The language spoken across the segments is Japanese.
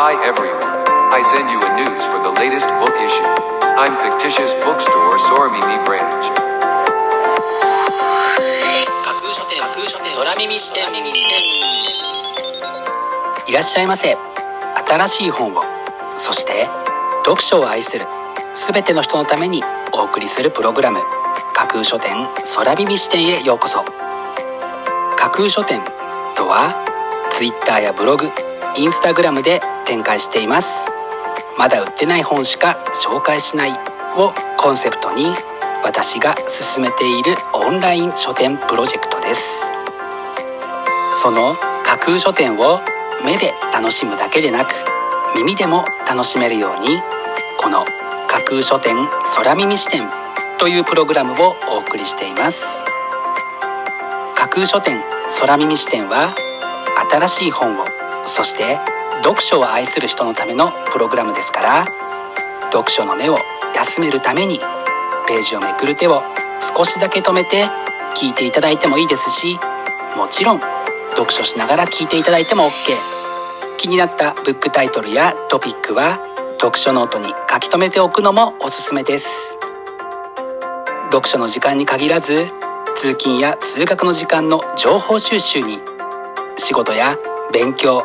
Hi everyone. I send you a news for the latest book issue. I'm fictitious bookstore Soramimi branch. 架空書店空耳視点。いらっしゃいませ。新しい本を、そして読書を愛するすべての人のためにお送りするプログラム、架空書店空耳視点へようこそ。架空書店とは Twitter やブログ、インスタグラムで展開しています。まだ売ってない本しか紹介しないをコンセプトに、私が進めているオンライン書店プロジェクトです。その架空書店を目で楽しむだけでなく、耳でも楽しめるように、この架空書店空耳視点というプログラムをお送りしています。架空書店空耳視点は、新しい本を、そして読書を愛する人のためのプログラムですから、読書の目を休めるためにページをめくる手を少しだけ止めて聞いていただいてもいいですし、もちろん読書しながら聞いていただいても OK。 気になったブックタイトルやトピックは読書ノートに書き留めておくのもおすすめです。読書の時間に限らず、通勤や通学の時間の情報収集に、仕事や勉強、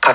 架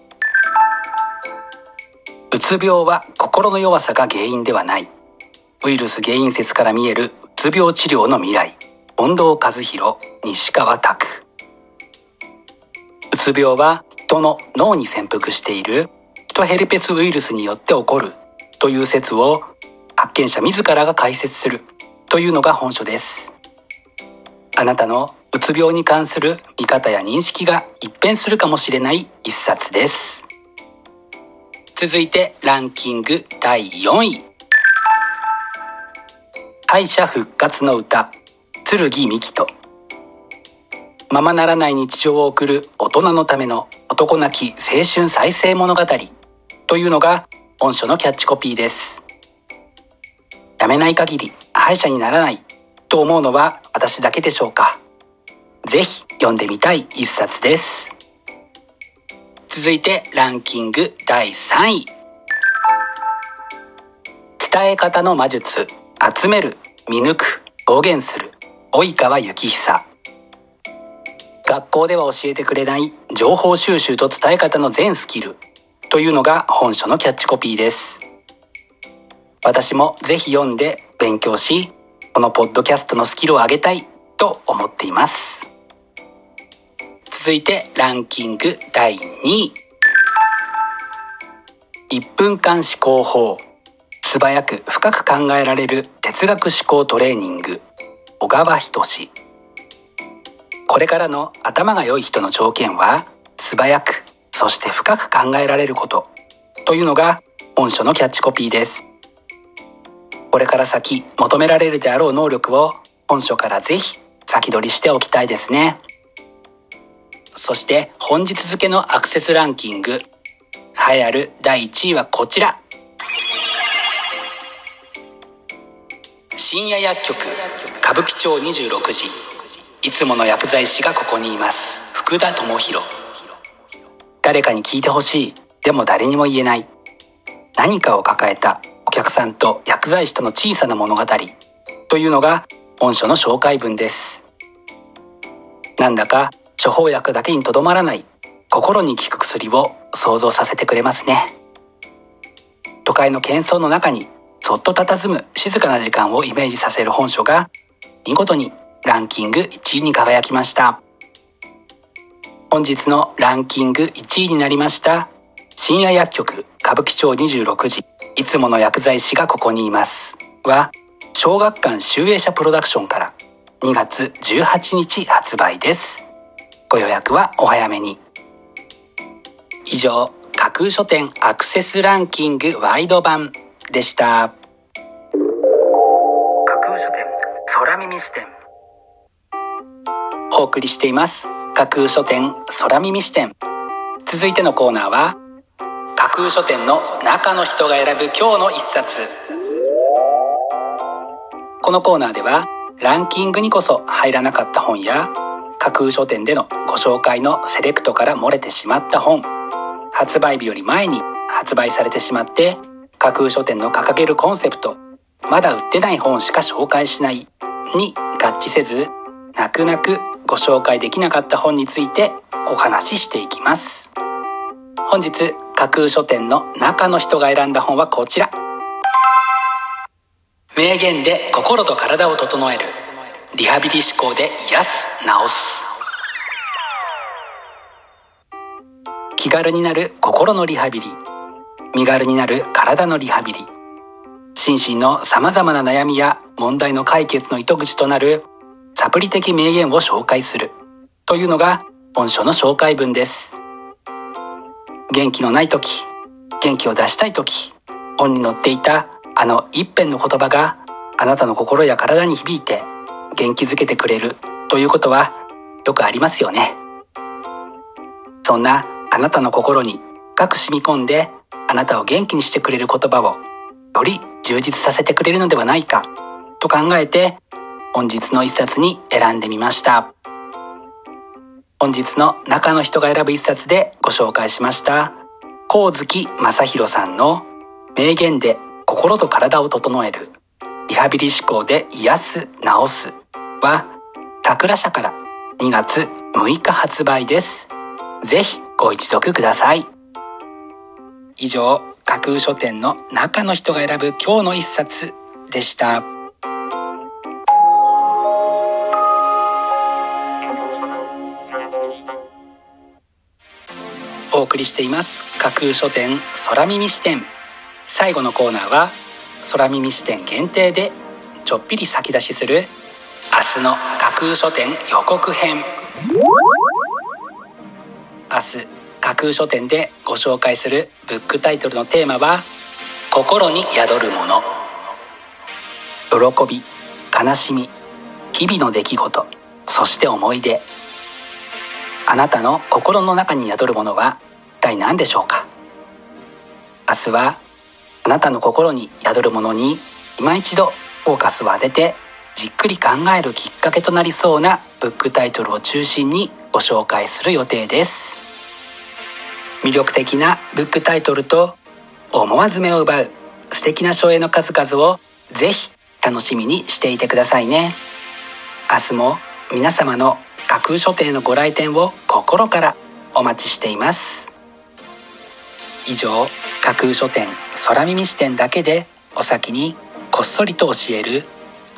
うつ病は心の弱さが原因ではない。ウイルス原因説から見えるうつ病治療の未来。近藤和弘、西川拓。うつ病は人の脳に潜伏している人ヘルペスウイルスによって起こるという説を発見者自らが解説するというのが本書です。あなたのうつ病に関する見方や認識が一変するかもしれない一冊です。続いてランキング第4位、敗者復活の歌、剣樹人。ままならない日常を送る大人のための男泣き青春再生物語というのが本書のキャッチコピーです。やめない限り敗者にならないと思うのは私だけでしょうか。ぜひ読んでみたい一冊です。続いてランキング第3位、伝え方の魔術、集める、見抜く、表現する、及川幸久。学校では教えてくれない情報収集と伝え方の全スキルというのが本書のキャッチコピーです。私もぜひ読んで勉強し、このポッドキャストのスキルを上げたいと思っています。続いてランキング第2位、1分間思考法、素早く深く考えられる哲学思考トレーニング、小川仁。これからの頭が良い人の条件は、素早くそして深く考えられることというのが本書のキャッチコピーです。これから先求められるであろう能力を本書からぜひ先取りしておきたいですね。そして本日付のアクセスランキング、栄えある第1位はこちら、深夜薬局、歌舞伎町26時、いつもの薬剤師がここにいます、福田智弘。誰かに聞いてほしい、でも誰にも言えない、何かを抱えたお客さんと薬剤師との小さな物語というのが本書の紹介文です。なんだか処方薬だけにとどまらない、心に効く薬を想像させてくれますね。都会の喧騒の中にそっと佇む静かな時間をイメージさせる本書が見事にランキング1位に輝きました。本日のランキング1位になりました深夜薬局歌舞伎町26時いつもの薬剤師がここにいますは小学館集英社プロダクションから2月18日発売です。ご予約はお早めに。以上、架空書店アクセスランキングワイド版でした。架空書店空耳視点お送りしています。架空書店空耳視点、続いてのコーナーは架空書店の中の人が選ぶ今日の一冊。このコーナーではランキングにこそ入らなかった本や架空書店でのご紹介のセレクトから漏れてしまった本、発売日より前に発売されてしまって架空書店の掲げるコンセプトまだ売ってない本しか紹介しないに合致せず泣く泣くご紹介できなかった本についてお話ししていきます。本日架空書店の中の人が選んだ本はこちら、名言で心と体を整える、リハビリ思考で癒す治す。気軽になる心のリハビリ、身軽になる体のリハビリ、心身のさまざまな悩みや問題の解決の糸口となるサプリ的名言を紹介するというのが本書の紹介文です。元気のない時、元気を出したい時、本に載っていたあの一辺の言葉があなたの心や体に響いて元気づけてくれるということはよくありますよね。そんなあなたの心に深く染み込んであなたを元気にしてくれる言葉をより充実させてくれるのではないかと考えて本日の一冊に選んでみました。本日の中の人が選ぶ一冊でご紹介しました上月正弘さんの名言で心と体を整える、リハビリ思考で癒す治すは桜社から2月6日発売です。ぜひご一読ください。以上、架空書店の中の人が選ぶ今日の一冊でした。お送りしています架空書店空耳視点、最後のコーナーは空耳視点限定でちょっぴり先出しする明日の架空書店予告編。明日架空書店でご紹介するブックタイトルのテーマは心に宿るもの、喜び、悲しみ、日々の出来事、そして思い出。あなたの心の中に宿るものは一体何でしょうか。明日はあなたの心に宿るものに今一度フォーカスを当ててじっくり考えるきっかけとなりそうなブックタイトルを中心にご紹介する予定です。魅力的なブックタイトルと思わず目を奪う素敵な書影の数々をぜひ楽しみにしていてくださいね。明日も皆様の架空書店のご来店を心からお待ちしています。以上、架空書店空耳視点だけでお先にこっそりと教える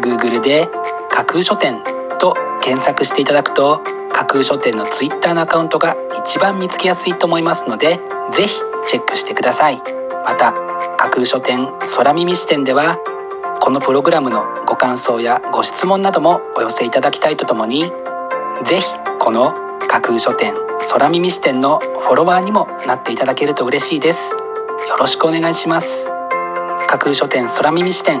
Google で架空書店と検索していただくと架空書店の Twitter のアカウントが一番見つけやすいと思いますのでぜひチェックしてください。また架空書店空耳視点ではこのプログラムのご感想やご質問などもお寄せいただきたいとともにぜひこの架空書店空耳視点のフォロワーにもなっていただけると嬉しいです。よろしくお願いします。架空書店空耳視点、